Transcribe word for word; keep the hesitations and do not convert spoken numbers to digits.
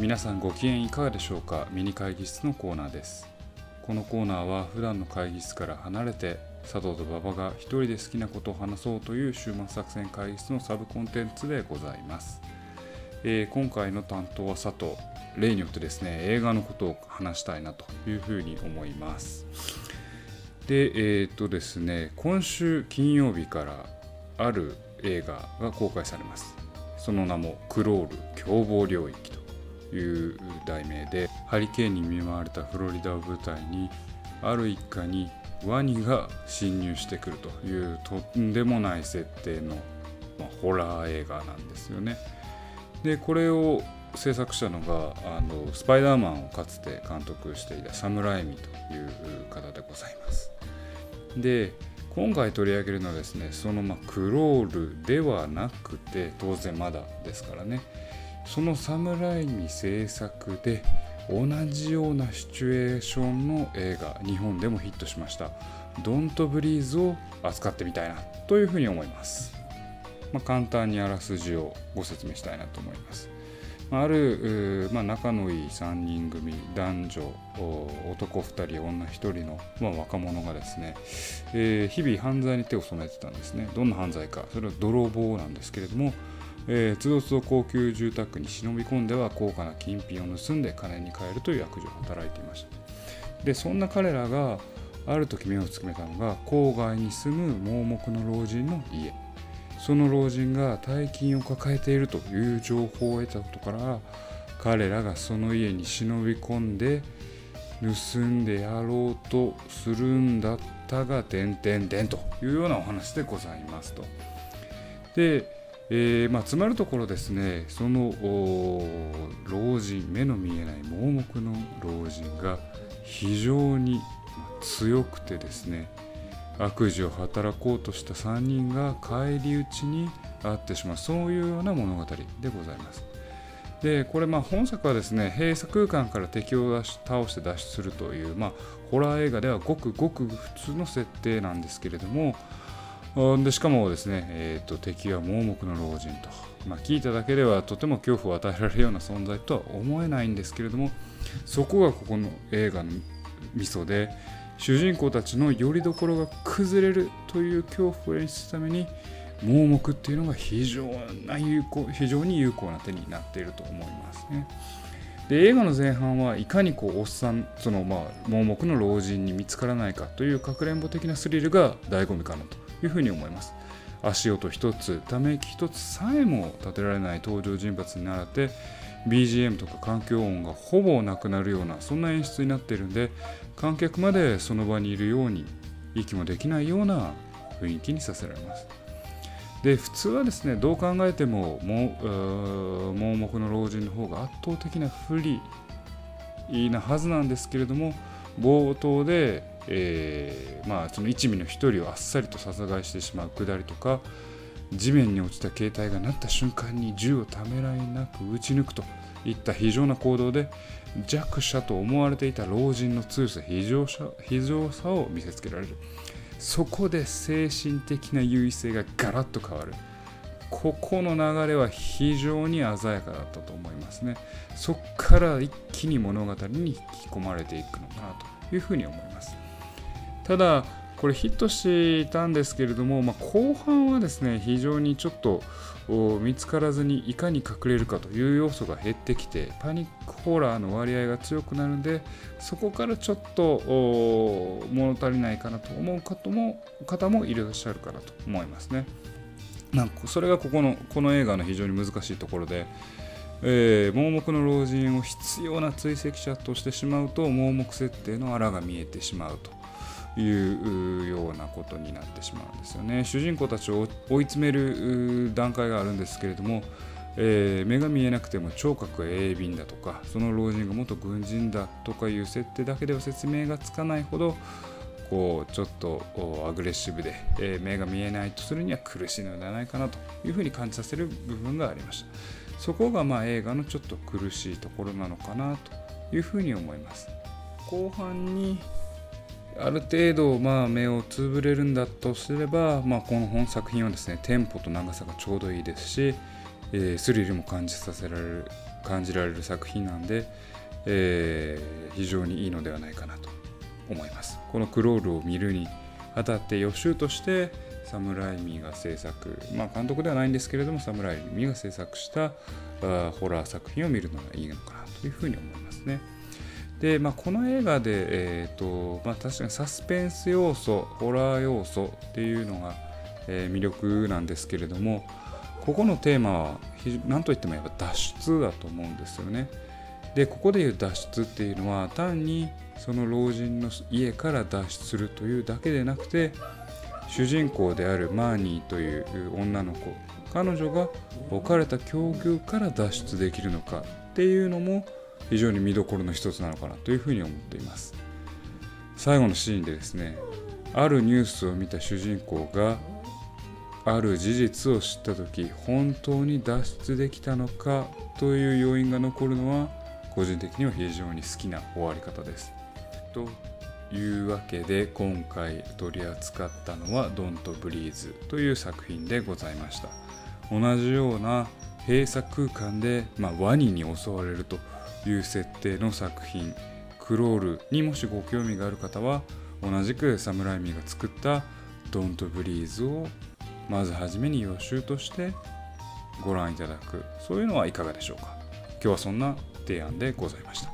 皆さんご機嫌いかがでしょうか。ミニ会議室のコーナーです。このコーナーは普段の会議室から離れて佐藤と馬場が一人で好きなことを話そうという週末作戦会議室のサブコンテンツでございます。えー、今回の担当は佐藤、例によってですね映画のことを話したいなというふうに思います。で、えーっとですね今週金曜日からある映画が公開されます。その名もクロール凶暴領域という題名で、ハリケーンに見舞われたフロリダを舞台にある一家にワニが侵入してくるというとんでもない設定の、まあ、ホラー映画なんですよね。でこれを制作したのがあのスパイダーマンをかつて監督していたサム・ライミという方でございます。で今回取り上げるのはですねそのまあクロールではなくて、当然まだですからね、そのサム・ライミ制作で同じようなシチュエーションの映画、日本でもヒットしましたDon't Breatheを扱ってみたいなというふうに思います。まあ、簡単にあらすじをご説明したいなと思います。ある、まあ、仲のいいさんにん組、男女男ふたり女ひとりの、まあ、若者がですね、えー、日々犯罪に手を染めてたんですね。どんな犯罪か、それは泥棒なんですけれども、えー、つどつど高級住宅に忍び込んでは高価な金品を盗んで金に換えるという悪事を働いていました。でそんな彼らがある時目をつけたのが郊外に住む盲目の老人の家。その老人が大金を抱えているという情報を得たことから彼らがその家に忍び込んで盗んでやろうとするんだったがてんてんてんというようなお話でございますと。で、えーまあ、つまるところですねその老人、目の見えない盲目の老人が非常に強くてですね悪事を働こうとしたさんにんが返り討ちに遭ってしまう、そういうような物語でございます。でこれまあ本作はですね閉鎖空間から敵を倒して脱出するという、まあ、ホラー映画ではごくごく普通の設定なんですけれども、でしかもですね、えー、と敵は盲目の老人と、まあ、聞いただけではとても恐怖を与えられるような存在とは思えないんですけれども、そこがここの映画のミソで、主人公たちの拠り所が崩れるという恐怖を演出するために盲目っていうのが非常な有効、非常に有効な手になっていると思いますね。で映画の前半はいかにこうおっさん、そのまあ盲目の老人に見つからないかというかくれんぼ的なスリルが醍醐味かなというふうに思います。足音一つ、ため息一つさえも立てられない登場人物に習って ビージーエム とか環境音がほぼなくなるようなそんな演出になっているんで、観客までその場にいるように息もできないような雰囲気にさせられます。で普通はですねどう考えても盲目の老人の方が圧倒的な不利なはずなんですけれども、冒頭でえーまあ、その一味の一人をあっさりと殺害してしまうくだりとか、地面に落ちた携帯が鳴った瞬間に銃をためらいなく撃ち抜くといった非常な行動で、弱者と思われていた老人の強さ、非常さ、非常さを見せつけられる。そこで精神的な優位性がガラッと変わる。ここの流れは非常に鮮やかだったと思いますね。そこから一気に物語に引き込まれていくのかなというふうに思います。ただこれヒットしていたんですけれども、まあ、後半はですね非常にちょっと見つからずにいかに隠れるかという要素が減ってきて、パニックホラーの割合が強くなるので、そこからちょっと物足りないかなと思う方も、方もいらっしゃるかなと思いますね。なんかそれがここのこの映画の非常に難しいところで、えー、盲目の老人を必要な追跡者としてしまうと盲目設定のあらが見えてしまうというようなことになってしまうんですよね。主人公たちを追い詰める段階があるんですけれども、えー、目が見えなくても聴覚が鋭敏だとか、その老人が元軍人だとかいう設定だけでは説明がつかないほどこうちょっとアグレッシブで、えー、目が見えないとするには苦しいのではないかなというふうに感じさせる部分がありました。そこがまあ映画のちょっと苦しいところなのかなというふうに思います。後半にある程度まあ目をつぶれるんだとすれば、まあ、この本作品はですねテンポと長さがちょうどいいですし、えー、スリルも感じさせられる感じられる作品なんで、えー、非常にいいのではないかなと思います。このクロールを見るにあたって予習としてサムライミが制作、まあ監督ではないんですけれどもサムライミが制作したホラー作品を見るのがいいのかなというふうに思いますね。で、まあ、この映画で、えーとまあ、確かにサスペンス要素、ホラー要素っていうのが、えー、魅力なんですけれども、ここのテーマは何といってもやっぱ脱出だと思うんですよね。で、ここでいう脱出っていうのは単にその老人の家から脱出するというだけでなくて、主人公であるマーニーという女の子、彼女が置かれた境遇から脱出できるのかっていうのも非常に見どころの一つなのかなというふうに思っています。最後のシーンでですね、あるニュースを見た主人公がある事実を知った時、本当に脱出できたのかという要因が残るのは個人的には非常に好きな終わり方です。というわけで今回取り扱ったのは Don't Breathe という作品でございました。同じような閉鎖空間で、まあ、ワニに襲われるという設定の作品、クロールにもしご興味がある方は同じくサムライミが作った Don't Breathe をまずはじめに予習としてご覧いただく、そういうのはいかがでしょうか。今日はそんな提案でございました。